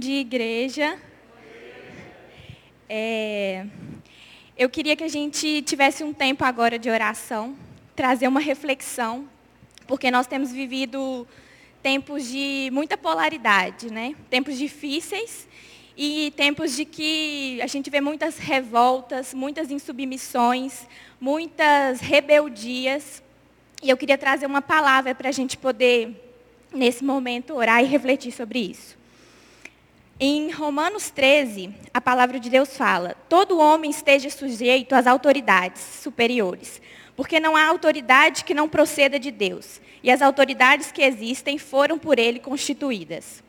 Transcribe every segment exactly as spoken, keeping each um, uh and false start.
dia, igreja. É, eu queria que a gente tivesse um tempo agora de oração, trazer uma reflexão, porque nós temos vivido tempos de muita polaridade, né? Tempos difíceis e tempos de que a gente vê muitas revoltas, muitas insubmissões, muitas rebeldias. E eu queria trazer uma palavra para a gente poder, nesse momento, orar e refletir sobre isso. Em Romanos treze, a palavra de Deus fala: todo homem esteja sujeito às autoridades superiores, porque não há autoridade que não proceda de Deus, e as autoridades que existem foram por ele constituídas.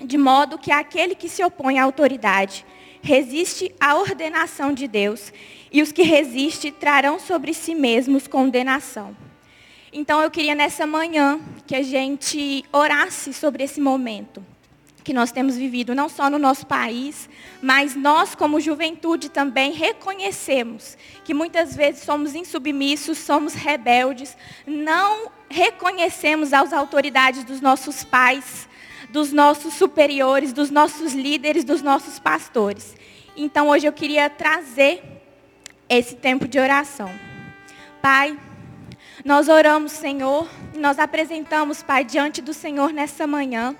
De modo que aquele que se opõe à autoridade resiste à ordenação de Deus, e os que resistem trarão sobre si mesmos condenação. Então eu queria nessa manhã que a gente orasse sobre esse momento que nós temos vivido, não só no nosso país, mas nós como juventude também reconhecemos que muitas vezes somos insubmissos, somos rebeldes, não reconhecemos as autoridades dos nossos pais, dos nossos superiores, dos nossos líderes, dos nossos pastores. Então hoje eu queria trazer esse tempo de oração. Pai, nós oramos, Senhor, nós apresentamos, Pai, diante do Senhor nessa manhã,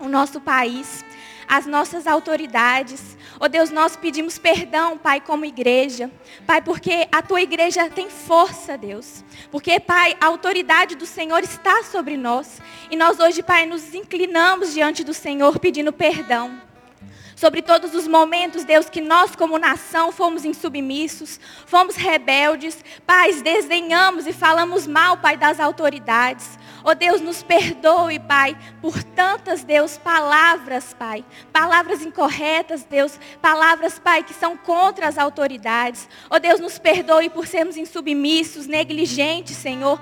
o nosso país, as nossas autoridades. Ó Deus, nós pedimos perdão, Pai, como igreja. Pai, porque a Tua igreja tem força, Deus. Porque, Pai, a autoridade do Senhor está sobre nós. E nós hoje, Pai, nos inclinamos diante do Senhor pedindo perdão. Sobre todos os momentos, Deus, que nós como nação fomos insubmissos, fomos rebeldes, Pai, desdenhamos e falamos mal, Pai, das autoridades. Ó Deus, nos perdoe, Pai, por tantas, Deus, palavras, Pai, palavras incorretas, Deus, palavras, Pai, que são contra as autoridades. Ó Deus, nos perdoe por sermos insubmissos, negligentes, Senhor,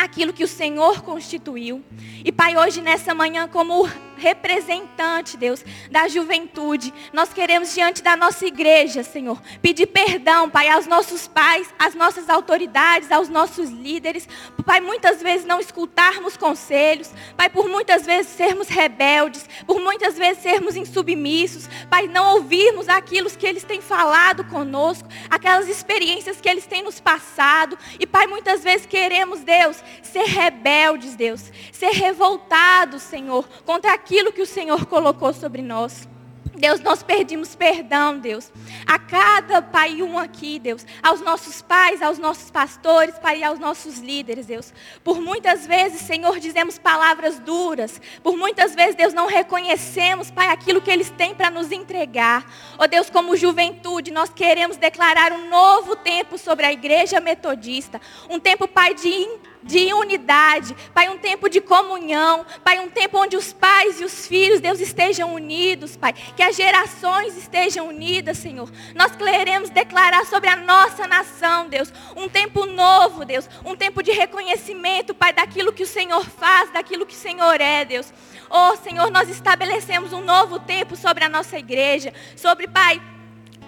aquilo que o Senhor constituiu. E, Pai, hoje nessa manhã, como representante, Deus, da juventude, nós queremos diante da nossa igreja, Senhor, pedir perdão, Pai, aos nossos pais, às nossas autoridades, aos nossos líderes, Pai, muitas vezes não escutarmos conselhos, Pai, por muitas vezes sermos rebeldes, por muitas vezes sermos insubmissos, Pai, não ouvirmos aquilo que eles têm falado conosco, aquelas experiências que eles têm nos passado, e, Pai, muitas vezes queremos, Deus, ser rebeldes, Deus, ser revoltados, Senhor, contra aquilo que o Senhor colocou sobre nós. Deus, nós pedimos perdão, Deus, a cada, Pai, um aqui, Deus, aos nossos pais, aos nossos pastores, Pai, e aos nossos líderes, Deus. Por muitas vezes, Senhor, dizemos palavras duras, por muitas vezes, Deus, não reconhecemos, Pai, aquilo que eles têm para nos entregar. Ó Deus, como juventude, nós queremos declarar um novo tempo sobre a igreja metodista, um tempo, Pai, de de unidade, Pai, um tempo de comunhão, Pai, um tempo onde os pais e os filhos, Deus, estejam unidos, Pai, que as gerações estejam unidas, Senhor. Nós queremos declarar sobre a nossa nação, Deus, um tempo novo, Deus, um tempo de reconhecimento, Pai, daquilo que o Senhor faz, daquilo que o Senhor é, Deus. Oh, Senhor, nós estabelecemos um novo tempo sobre a nossa igreja, sobre, Pai,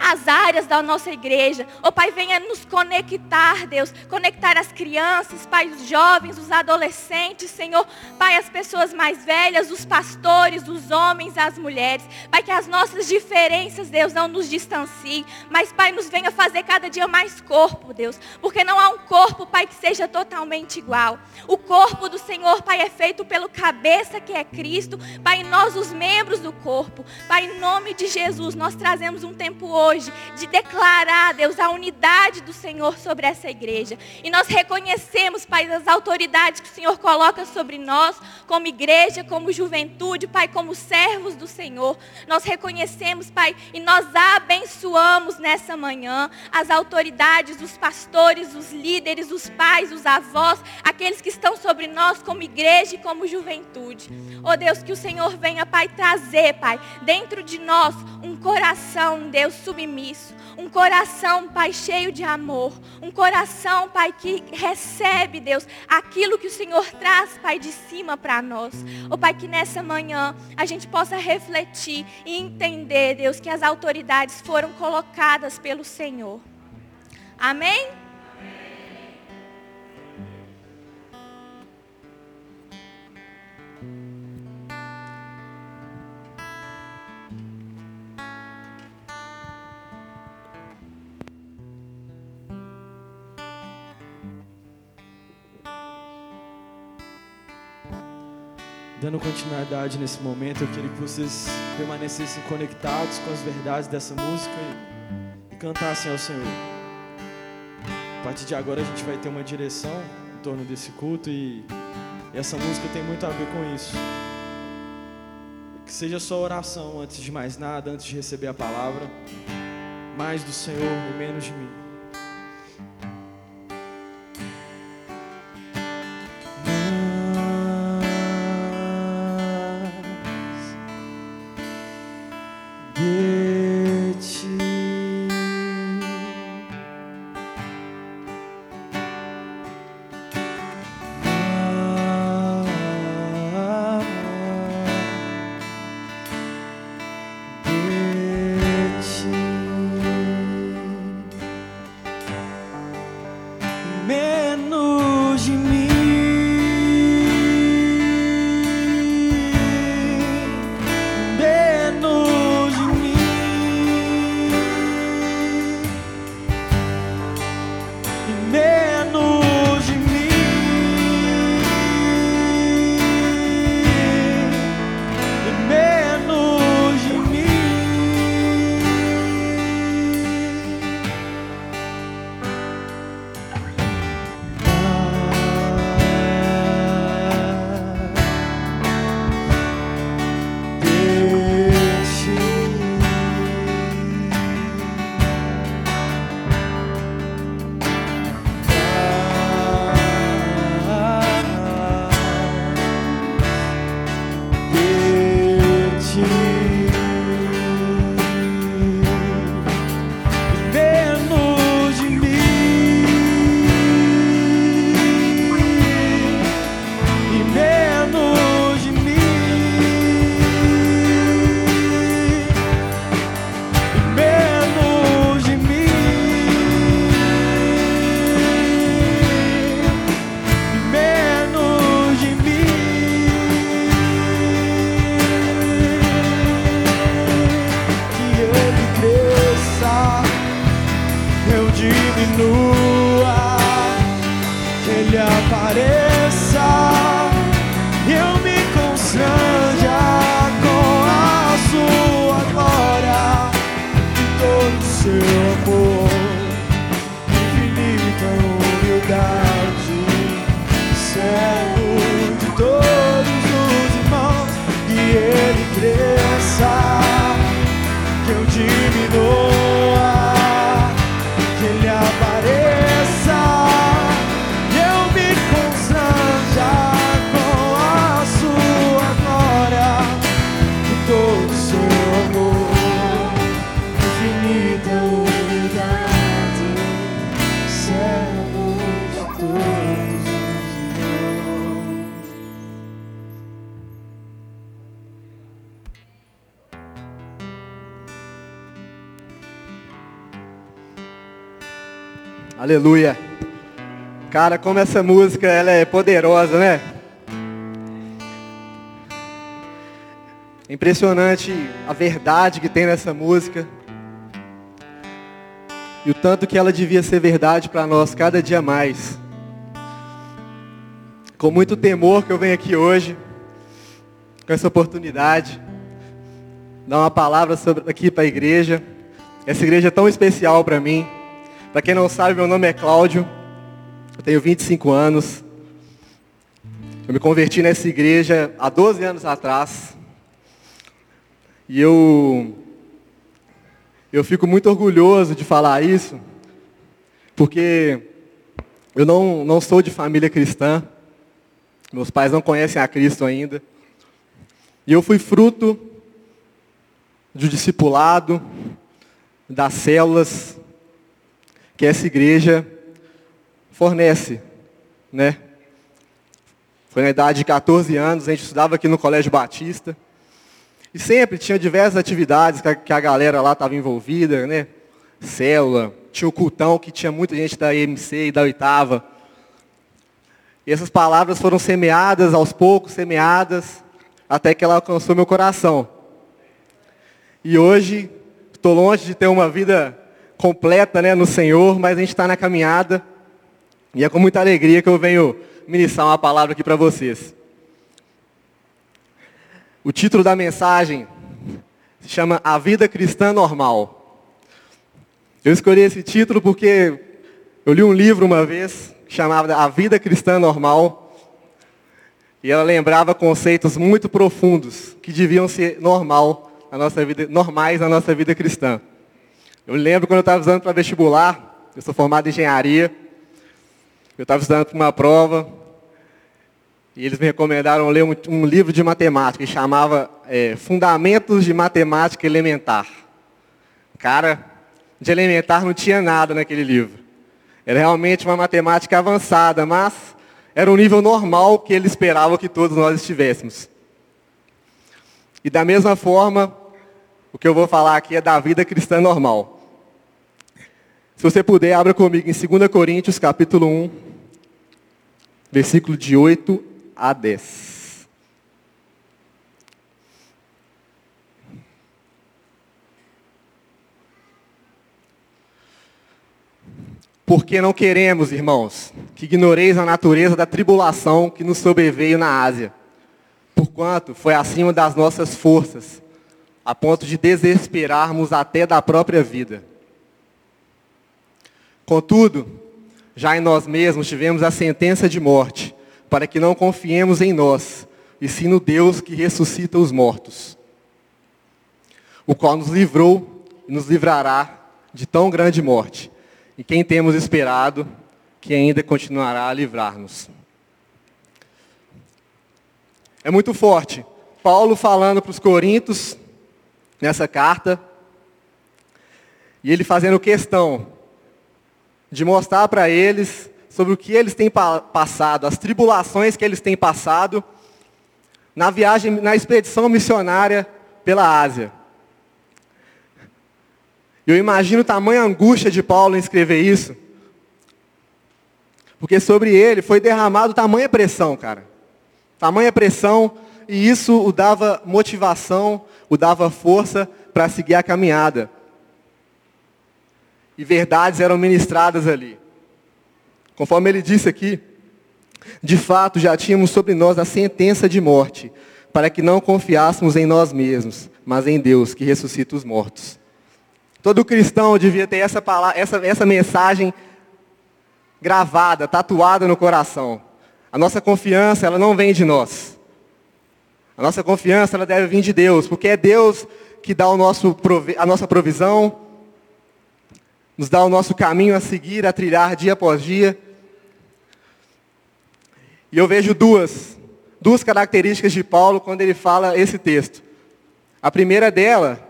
as áreas da nossa igreja. Ó Pai, venha nos conectar, Deus, conectar as crianças, Pai, os jovens, os adolescentes, Senhor, Pai, as pessoas mais velhas, os pastores, os homens, as mulheres, Pai, que as nossas diferenças, Deus, não nos distanciem, mas, Pai, nos venha fazer cada dia mais corpo, Deus, porque não há um corpo, Pai, que seja totalmente igual. O corpo do Senhor, Pai, é feito pelo cabeça que é Cristo, Pai, nós os membros do corpo, Pai, em nome de Jesus, nós trazemos um tempo hoje Hoje, de declarar, Deus, a unidade do Senhor sobre essa igreja. E nós reconhecemos, Pai, as autoridades que o Senhor coloca sobre nós, como igreja, como juventude, Pai, como servos do Senhor. Nós reconhecemos, Pai, e nós abençoamos nessa manhã as autoridades, os pastores, os líderes, os pais, os avós, aqueles que estão sobre nós como igreja e como juventude. Ó Deus, que o Senhor venha, Pai, trazer, Pai, dentro de nós um coração, Deus, substituído, um coração, Pai, cheio de amor, um coração, Pai, que recebe, Deus, aquilo que o Senhor traz, Pai, de cima para nós. Ó Pai, que nessa manhã a gente possa refletir e entender, Deus, que as autoridades foram colocadas pelo Senhor. Amém? Dando continuidade nesse momento, eu queria que vocês permanecessem conectados com as verdades dessa música e cantassem ao Senhor. A partir de agora a gente vai ter uma direção em torno desse culto e essa música tem muito a ver com isso. Que seja só oração antes de mais nada, antes de receber a palavra. Mais do Senhor e menos de mim. Aleluia. Cara, como essa música, ela é poderosa, né? Impressionante a verdade que tem nessa música. E o tanto que ela devia ser verdade para nós cada dia mais. Com muito temor que eu venho aqui hoje, com essa oportunidade, dar uma palavra sobre, aqui para a igreja. Essa igreja é tão especial para mim. Para quem não sabe, meu nome é Cláudio, eu tenho vinte e cinco anos, eu me converti nessa igreja há doze anos atrás, e eu, eu fico muito orgulhoso de falar isso, porque eu não, não sou de família cristã, meus pais não conhecem a Cristo ainda, e eu fui fruto do discipulado, das células, que essa igreja fornece, né? Foi na idade de catorze anos, a gente estudava aqui no Colégio Batista. E sempre tinha diversas atividades que a, que a galera lá estava envolvida, né? Célula, tinha o cultão que tinha muita gente da E M C e da oitava. E essas palavras foram semeadas aos poucos, semeadas, até que ela alcançou meu coração. E hoje, estou longe de ter uma vida completa, né, no Senhor, mas a gente está na caminhada e é com muita alegria que eu venho ministrar uma palavra aqui para vocês. O título da mensagem se chama A Vida Cristã Normal. Eu escolhi esse título porque eu li um livro uma vez, que chamava A Vida Cristã Normal, e ela lembrava conceitos muito profundos, que deviam ser normal na nossa vida, normais na nossa vida cristã. Eu lembro quando eu estava estudando para vestibular, eu sou formado em engenharia, eu estava estudando para uma prova, e eles me recomendaram ler um, um livro de matemática, que chamava é, Fundamentos de Matemática Elementar. Cara, de elementar não tinha nada naquele livro. Era realmente uma matemática avançada, mas era um nível normal que ele esperava que todos nós estivéssemos. E da mesma forma, o que eu vou falar aqui é da vida cristã normal. Se você puder, abra comigo em Segunda Coríntios, capítulo um, versículo de oito a dez. Porque não queremos, irmãos, que ignoreis a natureza da tribulação que nos sobreveio na Ásia, porquanto foi acima das nossas forças, a ponto de desesperarmos até da própria vida. Contudo, já em nós mesmos tivemos a sentença de morte, para que não confiemos em nós, e sim no Deus que ressuscita os mortos, o qual nos livrou e nos livrará de tão grande morte, e quem temos esperado, que ainda continuará a livrar-nos. É muito forte. Paulo falando para os Coríntios, nessa carta, e ele fazendo questão de mostrar para eles sobre o que eles têm pa- passado, as tribulações que eles têm passado na viagem, na expedição missionária pela Ásia. Eu imagino tamanha angústia de Paulo em escrever isso, porque sobre ele foi derramado tamanha pressão, cara. Tamanha pressão, e isso o dava motivação, o dava força para seguir a caminhada. E verdades eram ministradas ali. Conforme ele disse aqui, de fato já tínhamos sobre nós a sentença de morte, para que não confiássemos em nós mesmos, mas em Deus que ressuscita os mortos. Todo cristão devia ter essa, palavra, essa, essa mensagem gravada, tatuada no coração. A nossa confiança, ela não vem de nós. A nossa confiança, ela deve vir de Deus, porque é Deus que dá o nosso, a nossa provisão, nos dá o nosso caminho a seguir, a trilhar dia após dia. E eu vejo duas, duas características de Paulo quando ele fala esse texto. A primeira dela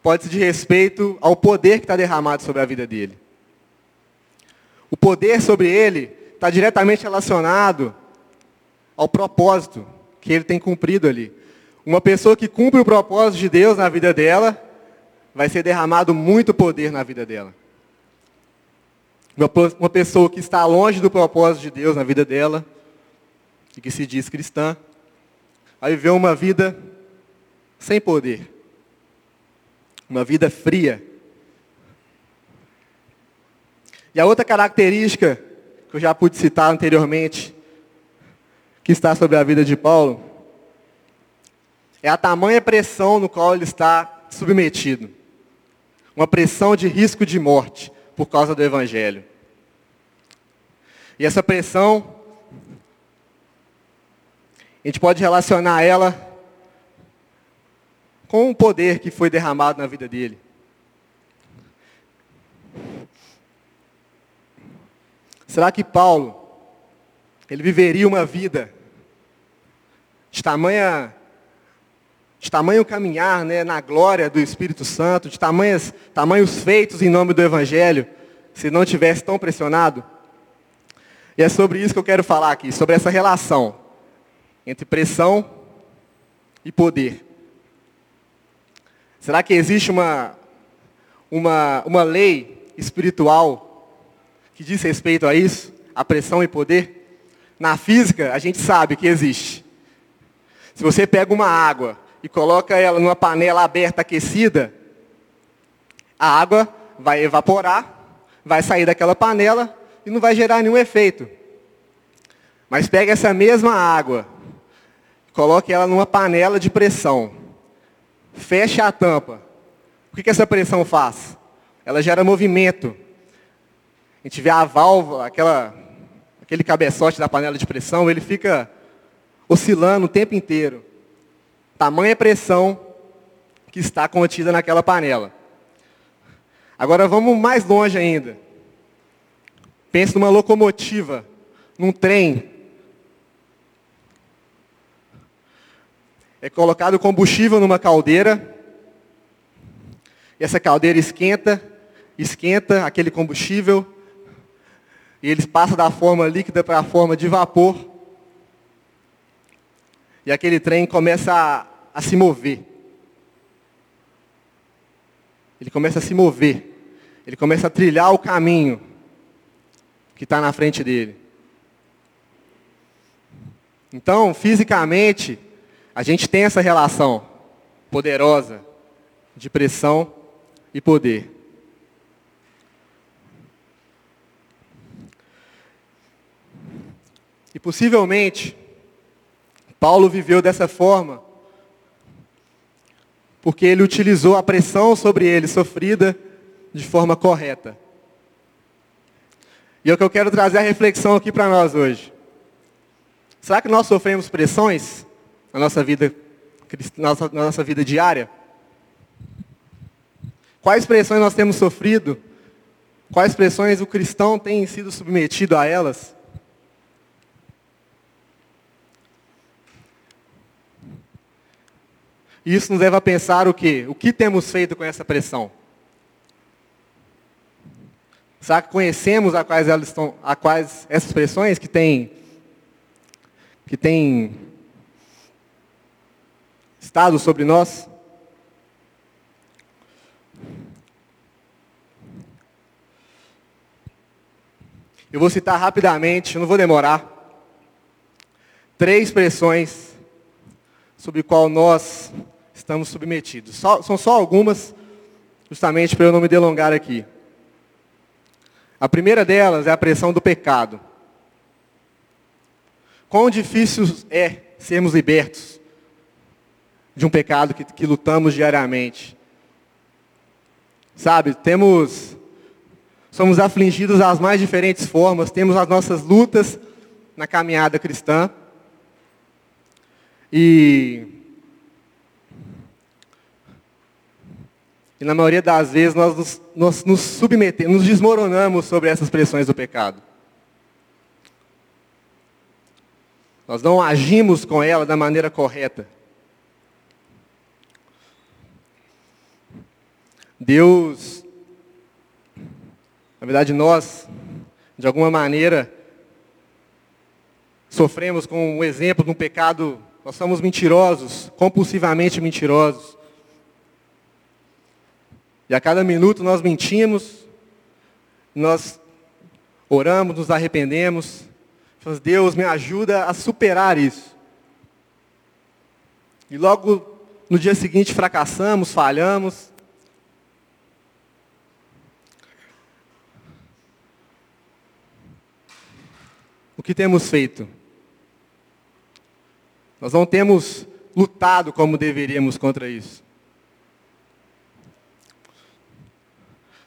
pode ser de respeito ao poder que está derramado sobre a vida dele. O poder sobre ele está diretamente relacionado ao propósito que ele tem cumprido ali. Uma pessoa que cumpre o propósito de Deus na vida dela, vai ser derramado muito poder na vida dela. Uma pessoa que está longe do propósito de Deus na vida dela, e que se diz cristã, vai viver uma vida sem poder. Uma vida fria. E a outra característica, que eu já pude citar anteriormente, que está sobre a vida de Paulo, é a tamanha pressão no qual ele está submetido. Uma pressão de risco de morte por causa do Evangelho. E essa pressão, a gente pode relacionar ela com o poder que foi derramado na vida dele. Será que Paulo, ele viveria uma vida de tamanha... de tamanho caminhar, né, na glória do Espírito Santo, de tamanhos, tamanhos feitos em nome do Evangelho, se não tivesse tão pressionado? E é sobre isso que eu quero falar aqui, sobre essa relação entre pressão e poder. Será que existe uma, uma, uma lei espiritual que diz respeito a isso, a pressão e poder? Na física, a gente sabe que existe. Se você pega uma água e coloca ela numa panela aberta, aquecida, a água vai evaporar, vai sair daquela panela e não vai gerar nenhum efeito. Mas pega essa mesma água, Coloque ela numa panela de pressão. Feche a tampa. O que, que essa pressão faz? Ela gera movimento. A gente vê a válvula, aquela, aquele cabeçote da panela de pressão, ele fica oscilando o tempo inteiro. Tamanha pressão que está contida naquela panela. Agora vamos mais longe ainda. Pense numa locomotiva, num trem. É colocado combustível numa caldeira, e essa caldeira esquenta, esquenta aquele combustível, e eles passam da forma líquida para a forma de vapor, e aquele trem começa a, a se mover. Ele começa a se mover, ele começa a trilhar o caminho que está na frente dele. Então, fisicamente, a gente tem essa relação poderosa de pressão e poder. E possivelmente, Paulo viveu dessa forma porque ele utilizou a pressão sobre ele sofrida de forma correta. E é o que eu quero trazer a reflexão aqui para nós hoje. Será que nós sofremos pressões na nossa vida, na nossa vida diária? Quais pressões nós temos sofrido? Quais pressões o cristão tem sido submetido a elas? E isso nos leva a pensar o quê? O que temos feito com essa pressão? Será que conhecemos a quais, elas estão, a quais essas pressões que têm que têm estado sobre nós? Eu vou citar rapidamente, não vou demorar, três pressões sobre as quais nós estamos submetidos. Só, são só algumas, justamente para eu não me delongar aqui. A primeira delas é a pressão do pecado. Quão difícil é sermos libertos de um pecado que, que lutamos diariamente. Sabe, temos, somos afligidos das mais diferentes formas, temos as nossas lutas na caminhada cristã. E, e na maioria das vezes nós nos, nós nos submetemos, nos desmoronamos sobre essas pressões do pecado. Nós não agimos com ela da maneira correta. Deus, na verdade nós, de alguma maneira, sofremos com um exemplo de um pecado, nós somos mentirosos, compulsivamente mentirosos. E a cada minuto nós mentimos, nós oramos, nos arrependemos, falamos, Deus me ajuda a superar isso. E logo no dia seguinte fracassamos, falhamos. O que temos feito? Nós não temos lutado como deveríamos contra isso.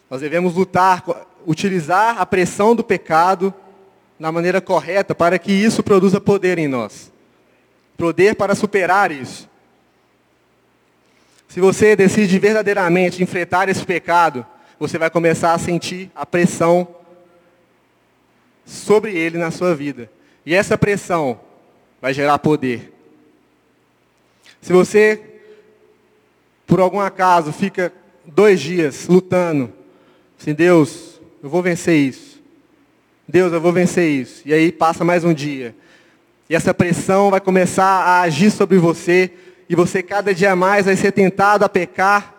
Nós devemos lutar, utilizar a pressão do pecado na maneira correta para que isso produza poder em nós. Poder para superar isso. Se você decide verdadeiramente enfrentar esse pecado, você vai começar a sentir a pressão sobre ele na sua vida. E essa pressão vai gerar poder. Se você, por algum acaso, fica dois dias lutando, assim, Deus, eu vou vencer isso. Deus, eu vou vencer isso. E aí passa mais um dia. E essa pressão vai começar a agir sobre você, e você cada dia mais vai ser tentado a pecar,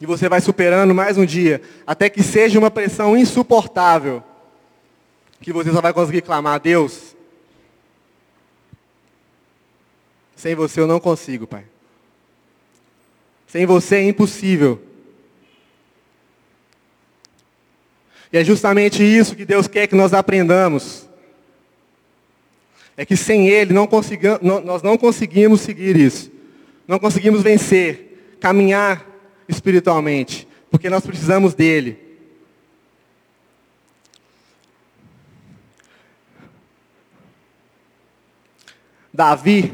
e você vai superando mais um dia, até que seja uma pressão insuportável, que você só vai conseguir clamar, Deus, sem você eu não consigo, Pai. Sem você é impossível. E é justamente isso que Deus quer que nós aprendamos. é que sem Ele não consiga, não, nós não conseguimos seguir isso. Não conseguimos vencer, caminhar espiritualmente, porque nós precisamos dEle. Davi,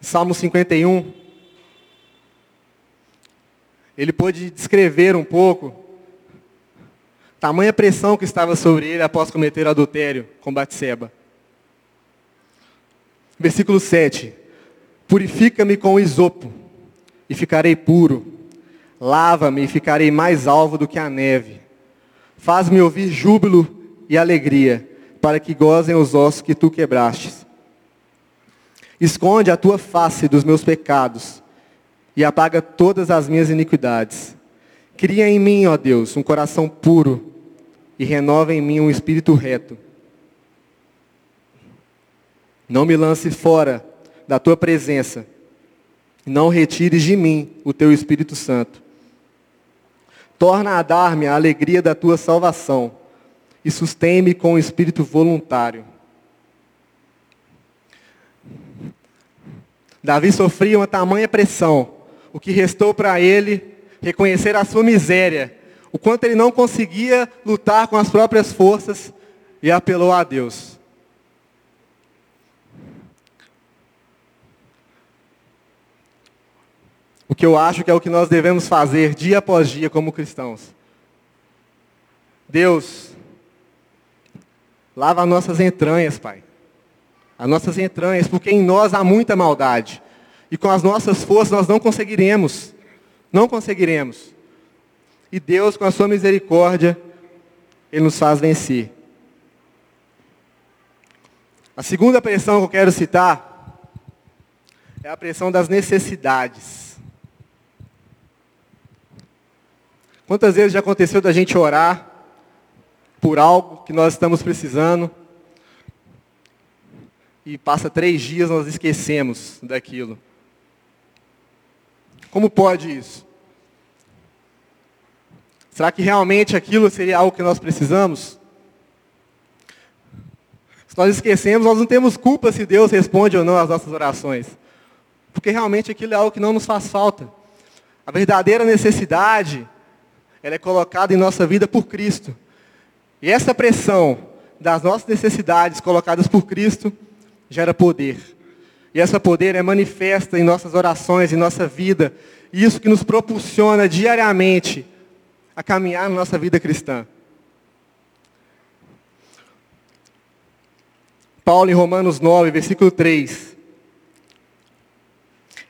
Salmo cinquenta e um, ele pôde descrever um pouco tamanha pressão que estava sobre ele após cometer adultério com Batseba. Versículo sete. Purifica-me com isopo, e ficarei puro. Lava-me e ficarei mais alvo do que a neve. Faz-me ouvir júbilo e alegria, para que gozem os ossos que tu quebrastes. Esconde a tua face dos meus pecados, e apaga todas as minhas iniquidades. Cria em mim, ó Deus, um coração puro, e renova em mim um espírito reto. Não me lance fora da tua presença, não retires de mim o teu Espírito Santo. Torna a dar-me a alegria da tua salvação, e sustém-me com o espírito voluntário. Davi sofria uma tamanha pressão, o que restou para ele reconhecer a sua miséria, o quanto ele não conseguia lutar com as próprias forças, e apelou a Deus. O que eu acho que é o que nós devemos fazer dia após dia como cristãos. Deus, lava as nossas entranhas, Pai. As nossas entranhas, porque em nós há muita maldade. E com as nossas forças nós não conseguiremos. Não conseguiremos. E Deus, com a sua misericórdia, Ele nos faz vencer. A segunda pressão que eu quero citar é a pressão das necessidades. Quantas vezes já aconteceu da gente orar por algo que nós estamos precisando e passa três dias nós esquecemos daquilo? Como pode isso? Será que realmente aquilo seria algo que nós precisamos? Se nós esquecemos, nós não temos culpa se Deus responde ou não às nossas orações. Porque realmente aquilo é algo que não nos faz falta. A verdadeira necessidade, ela é colocada em nossa vida por Cristo. E essa pressão das nossas necessidades colocadas por Cristo gera poder. E esse poder é manifesta em nossas orações, em nossa vida. E isso que nos propulsiona diariamente a caminhar na nossa vida cristã. Paulo em Romanos nove, versículo três.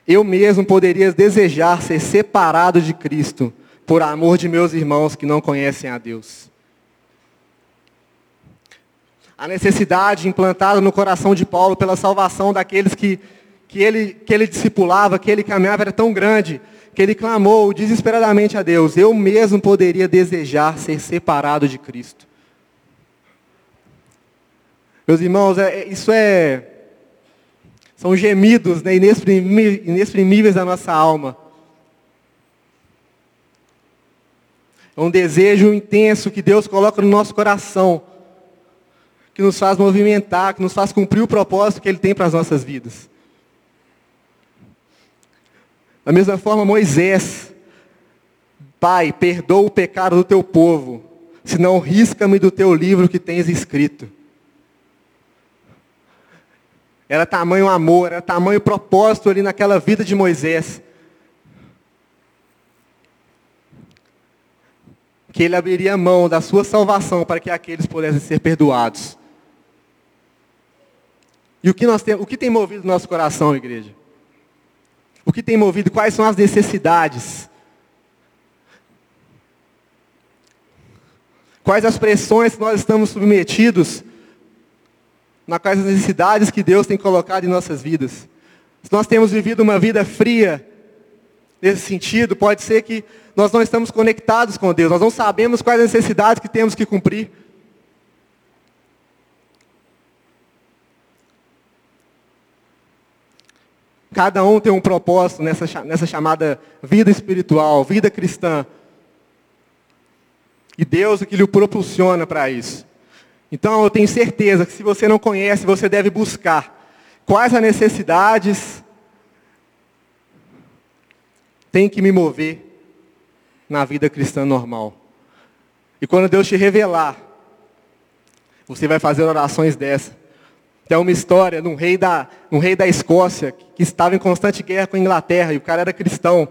Eu mesmo poderia desejar ser separado de Cristo, por amor de meus irmãos que não conhecem a Deus. A necessidade implantada no coração de Paulo pela salvação daqueles que, que, ele, que ele discipulava, que ele caminhava, era tão grande, que ele clamou desesperadamente a Deus. Eu mesmo poderia desejar ser separado de Cristo. Meus irmãos, é, isso é... São gemidos, né, inexprimíveis, inexprimíveis da nossa alma. É um desejo intenso que Deus coloca no nosso coração, que nos faz movimentar, que nos faz cumprir o propósito que Ele tem para as nossas vidas. Da mesma forma, Moisés, Pai, perdoa o pecado do teu povo, senão risca-me do teu livro que tens escrito. Era tamanho amor, era tamanho propósito ali naquela vida de Moisés, que ele abriria mão da sua salvação para que aqueles pudessem ser perdoados. E o que, nós tem, o que tem movido o nosso coração, igreja? O que tem movido? Quais são as necessidades? Quais as pressões que nós estamos submetidos? Na quais as necessidades que Deus tem colocado em nossas vidas? Se nós temos vivido uma vida fria, nesse sentido, pode ser que nós não estamos conectados com Deus, nós não sabemos quais as necessidades que temos que cumprir. Cada um tem um propósito nessa, nessa chamada vida espiritual, vida cristã. E Deus é que lhe propulsiona para isso. Então eu tenho certeza que se você não conhece, você deve buscar quais as necessidades tem que me mover na vida cristã normal. E quando Deus te revelar, você vai fazer orações dessa. Tem uma história de um rei da, um rei da Escócia, que estava em constante guerra com a Inglaterra, e o cara era cristão.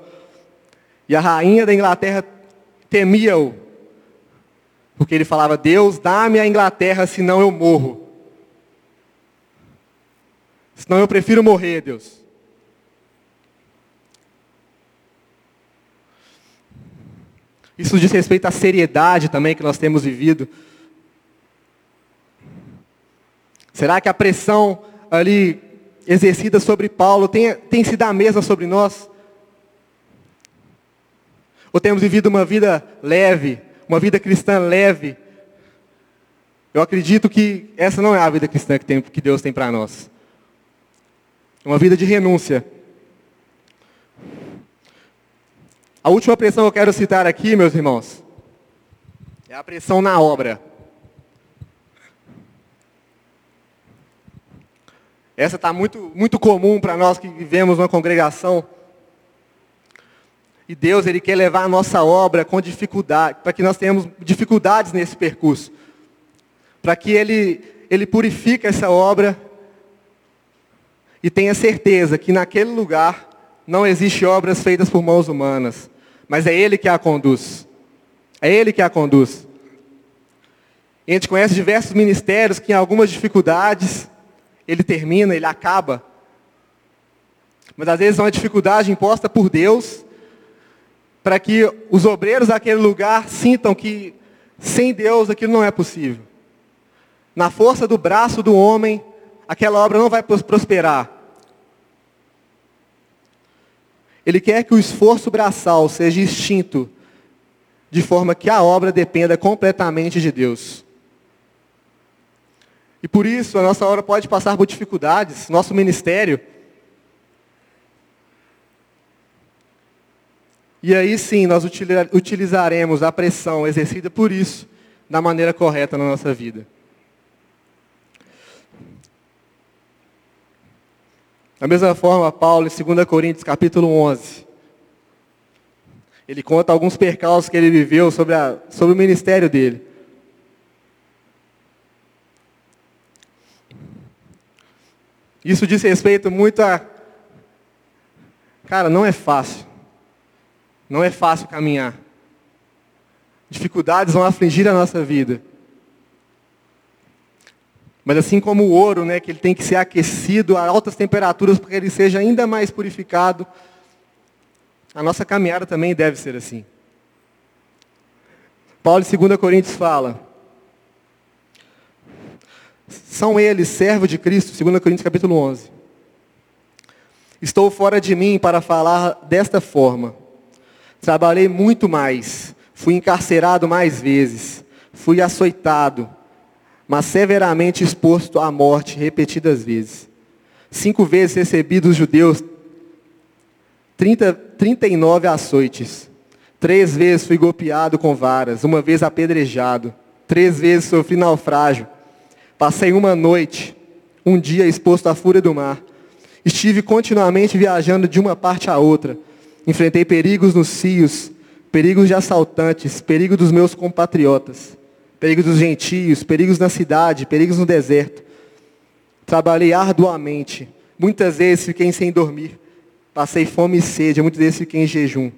E a rainha da Inglaterra temia-o, porque ele falava: Deus, dá-me a Inglaterra, senão eu morro. Senão eu prefiro morrer, Deus. Isso diz respeito à seriedade também que nós temos vivido. Será que a pressão ali exercida sobre Paulo tem, tem sido a mesma sobre nós? Ou temos vivido uma vida leve, uma vida cristã leve? Eu acredito que essa não é a vida cristã que, tem, que Deus tem para nós. É uma vida de renúncia. A última pressão que eu quero citar aqui, meus irmãos, é a pressão na obra. Essa está muito, muito comum para nós que vivemos uma congregação. E Deus, Ele quer levar a nossa obra com dificuldade, para que nós tenhamos dificuldades nesse percurso. Para que Ele, Ele purifique essa obra e tenha certeza que naquele lugar não existe obras feitas por mãos humanas. Mas é Ele que a conduz. É Ele que a conduz. A gente conhece diversos ministérios que em algumas dificuldades, ele termina, ele acaba. Mas às vezes é uma dificuldade imposta por Deus, para que os obreiros daquele lugar sintam que sem Deus aquilo não é possível. Na força do braço do homem, aquela obra não vai prosperar. Ele quer que o esforço braçal seja extinto, de forma que a obra dependa completamente de Deus. E por isso, a nossa obra pode passar por dificuldades, nosso ministério. E aí sim, nós utilizaremos a pressão exercida por isso, da maneira correta na nossa vida. Da mesma forma, Paulo, em dois Coríntios, capítulo onze, ele conta alguns percalços que ele viveu sobre, a, sobre o ministério dele. Isso diz respeito muito a... Cara, não é fácil. Não é fácil caminhar. Dificuldades vão afligir a nossa vida. Mas assim como o ouro, né, que ele tem que ser aquecido a altas temperaturas para que ele seja ainda mais purificado, a nossa caminhada também deve ser assim. Paulo em dois Coríntios fala: são eles, servo de Cristo, dois Coríntios capítulo onze. Estou fora de mim para falar desta forma. Trabalhei muito mais, fui encarcerado mais vezes, fui açoitado, mas severamente exposto à morte repetidas vezes. Cinco vezes recebi dos judeus trinta, trinta e nove açoites. Três vezes fui golpeado com varas, uma vez apedrejado, três vezes sofri naufrágio. Passei uma noite, um dia exposto à fúria do mar. Estive continuamente viajando de uma parte à outra. Enfrentei perigos nos cios, perigos de assaltantes, perigo dos meus compatriotas, perigo dos gentios, perigos na cidade, perigos no deserto. Trabalhei arduamente. Muitas vezes fiquei sem dormir. Passei fome e sede. Muitas vezes fiquei em jejum.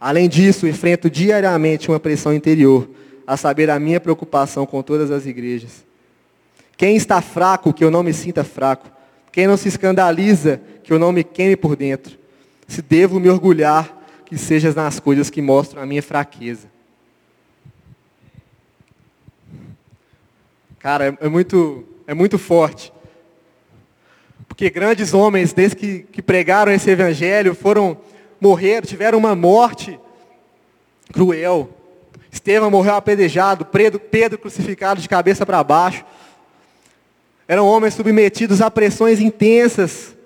Além disso, enfrento diariamente uma pressão interior, a saber, a minha preocupação com todas as igrejas. Quem está fraco, que eu não me sinta fraco. Quem não se escandaliza, que eu não me queime por dentro. Se devo me orgulhar, que seja nas coisas que mostram a minha fraqueza. Cara, é muito, é muito forte. Porque grandes homens, desde que, que pregaram esse evangelho, foram morrer, tiveram uma morte cruel. Estevam morreu apedrejado, Pedro crucificado de cabeça para baixo. Eram homens submetidos a pressões intensas.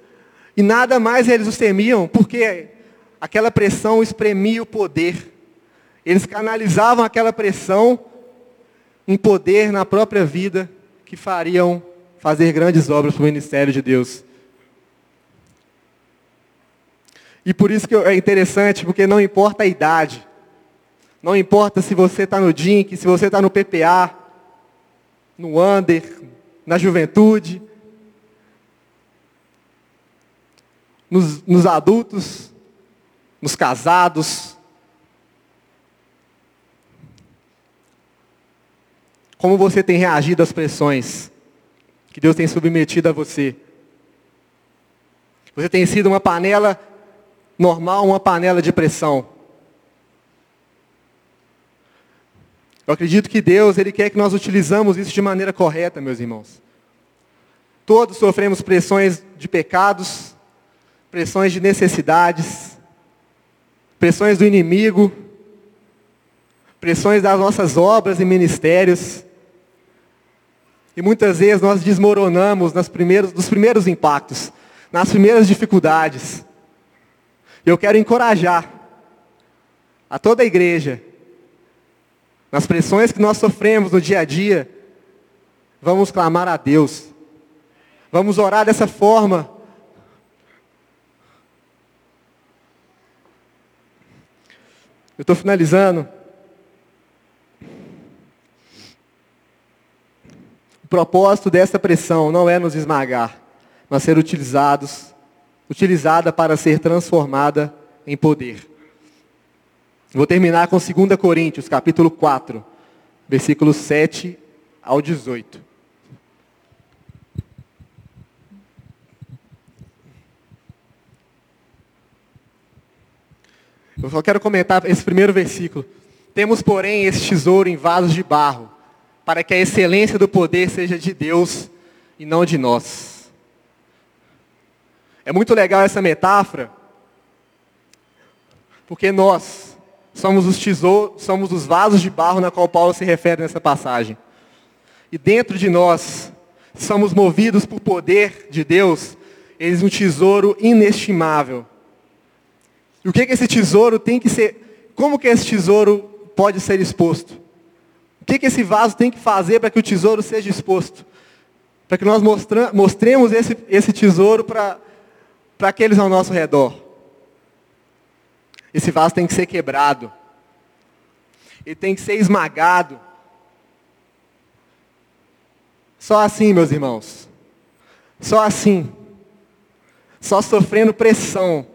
E nada mais eles os temiam, porque aquela pressão espremia o poder. Eles canalizavam aquela pressão um poder na própria vida que fariam fazer grandes obras para o ministério de Deus. E por isso que é interessante, porque não importa a idade, não importa se você está no D I N C, se você está no P P A, no Under, na juventude, nos, nos adultos, nos casados. Como você tem reagido às pressões que Deus tem submetido a você? Você tem sido uma panela normal, uma panela de pressão? Eu acredito que Deus, Ele quer que nós utilizamos isso de maneira correta, meus irmãos. Todos sofremos pressões de pecados, pressões de necessidades, pressões do inimigo, pressões das nossas obras e ministérios. E muitas vezes nós desmoronamos nas primeiros, nos primeiros impactos, nas primeiras dificuldades. Eu quero encorajar a toda a igreja, nas pressões que nós sofremos no dia a dia, vamos clamar a Deus. Vamos orar dessa forma. Eu estou finalizando. O propósito dessa pressão não é nos esmagar, mas ser utilizados, utilizada para ser transformada em poder. Vou terminar com dois Coríntios, capítulo quatro, versículos sete ao dezoito. Eu só quero comentar esse primeiro versículo. Temos, porém, esse tesouro em vasos de barro, para que a excelência do poder seja de Deus e não de nós. É muito legal essa metáfora, porque nós somos os tesouros, somos os vasos de barro na qual Paulo se refere nessa passagem. E dentro de nós, somos movidos por poder de Deus, eis um tesouro inestimável. E o que que esse tesouro tem que ser, como que esse tesouro pode ser exposto? O que, que esse vaso tem que fazer para que o tesouro seja exposto? Para que nós mostra, mostremos esse, esse tesouro para aqueles ao nosso redor. Esse vaso tem que ser quebrado. Ele tem que ser esmagado. Só assim, meus irmãos. Só assim. Só sofrendo pressão.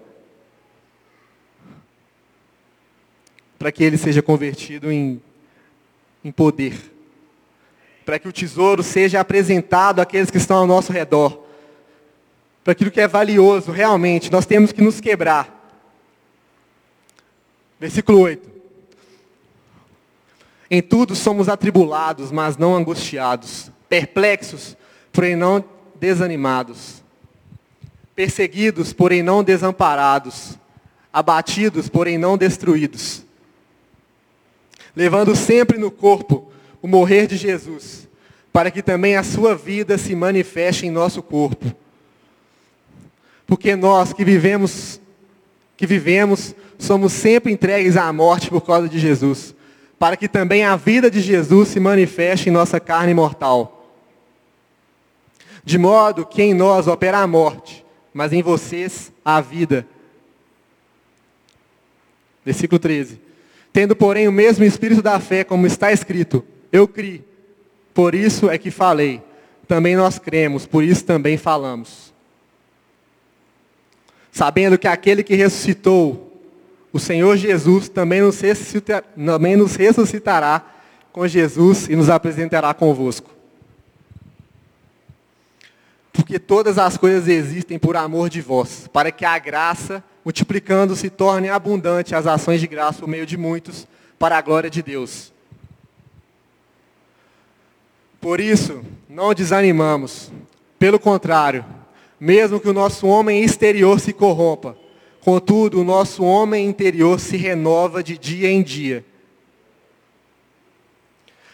Para que ele seja convertido em... em poder, para que o tesouro seja apresentado àqueles que estão ao nosso redor, para aquilo que é valioso, realmente, nós temos que nos quebrar. Versículo oito. Em tudo somos atribulados, mas não angustiados, perplexos, porém não desanimados, perseguidos, porém não desamparados, abatidos, porém não destruídos, levando sempre no corpo o morrer de Jesus, para que também a sua vida se manifeste em nosso corpo. Porque nós que vivemos, que vivemos, somos sempre entregues à morte por causa de Jesus, para que também a vida de Jesus se manifeste em nossa carne mortal. De modo que em nós opera a morte, mas em vocês a vida. Versículo treze. Tendo, porém, o mesmo espírito da fé, como está escrito, eu criei, por isso é que falei. Também nós cremos, por isso também falamos. Sabendo que aquele que ressuscitou, o Senhor Jesus, também nos ressuscitará, também nos ressuscitará com Jesus e nos apresentará convosco. Porque todas as coisas existem por amor de vós, para que a graça, multiplicando-se, torne abundante as ações de graça por meio de muitos, para a glória de Deus. Por isso, não desanimamos. Pelo contrário, mesmo que o nosso homem exterior se corrompa, contudo, o nosso homem interior se renova de dia em dia.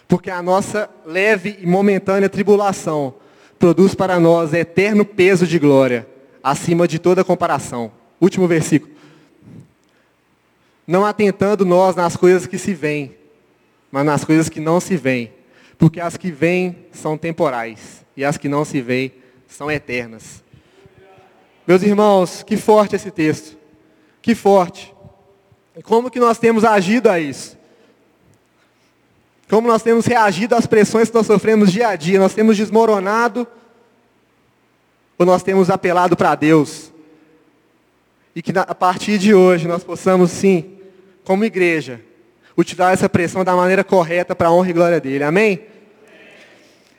Porque a nossa leve e momentânea tribulação produz para nós eterno peso de glória, acima de toda comparação. Último versículo. Não atentando nós nas coisas que se veem, mas nas coisas que não se veem. porque as que vêm são temporais e as que não se veem são eternas. Meus irmãos, que forte esse texto, que forte. Como que nós temos agido a isso? Como nós temos reagido às pressões que nós sofremos dia a dia? Nós temos desmoronado ou nós temos apelado para Deus? E que a partir de hoje nós possamos sim, como igreja, utilizar essa pressão da maneira correta para a honra e glória dele. Amém?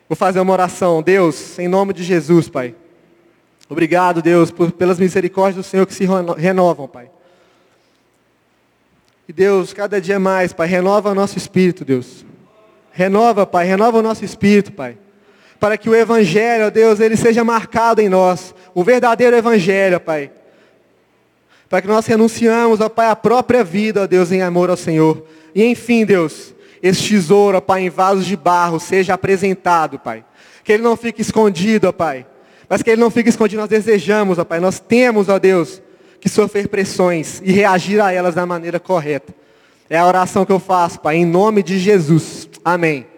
Vou fazer uma oração. Deus, em nome de Jesus, Pai. Obrigado, Deus, por, pelas misericórdias do Senhor que se renovam, Pai. E Deus, cada dia mais, Pai, renova o nosso espírito, Deus. Renova, Pai, renova o nosso espírito, Pai. Para que o Evangelho, Deus, ele seja marcado em nós. O verdadeiro Evangelho, Pai. Para que nós renunciamos, ó Pai, à própria vida, ó Deus, em amor ao Senhor. E enfim, Deus, esse tesouro, ó Pai, em vasos de barro, seja apresentado, Pai. Que ele não fique escondido, ó Pai. Mas que ele não fique escondido, nós desejamos, ó Pai. Nós temos, ó Deus, que sofrer pressões e reagir a elas da maneira correta. É a oração que eu faço, Pai, em nome de Jesus. Amém.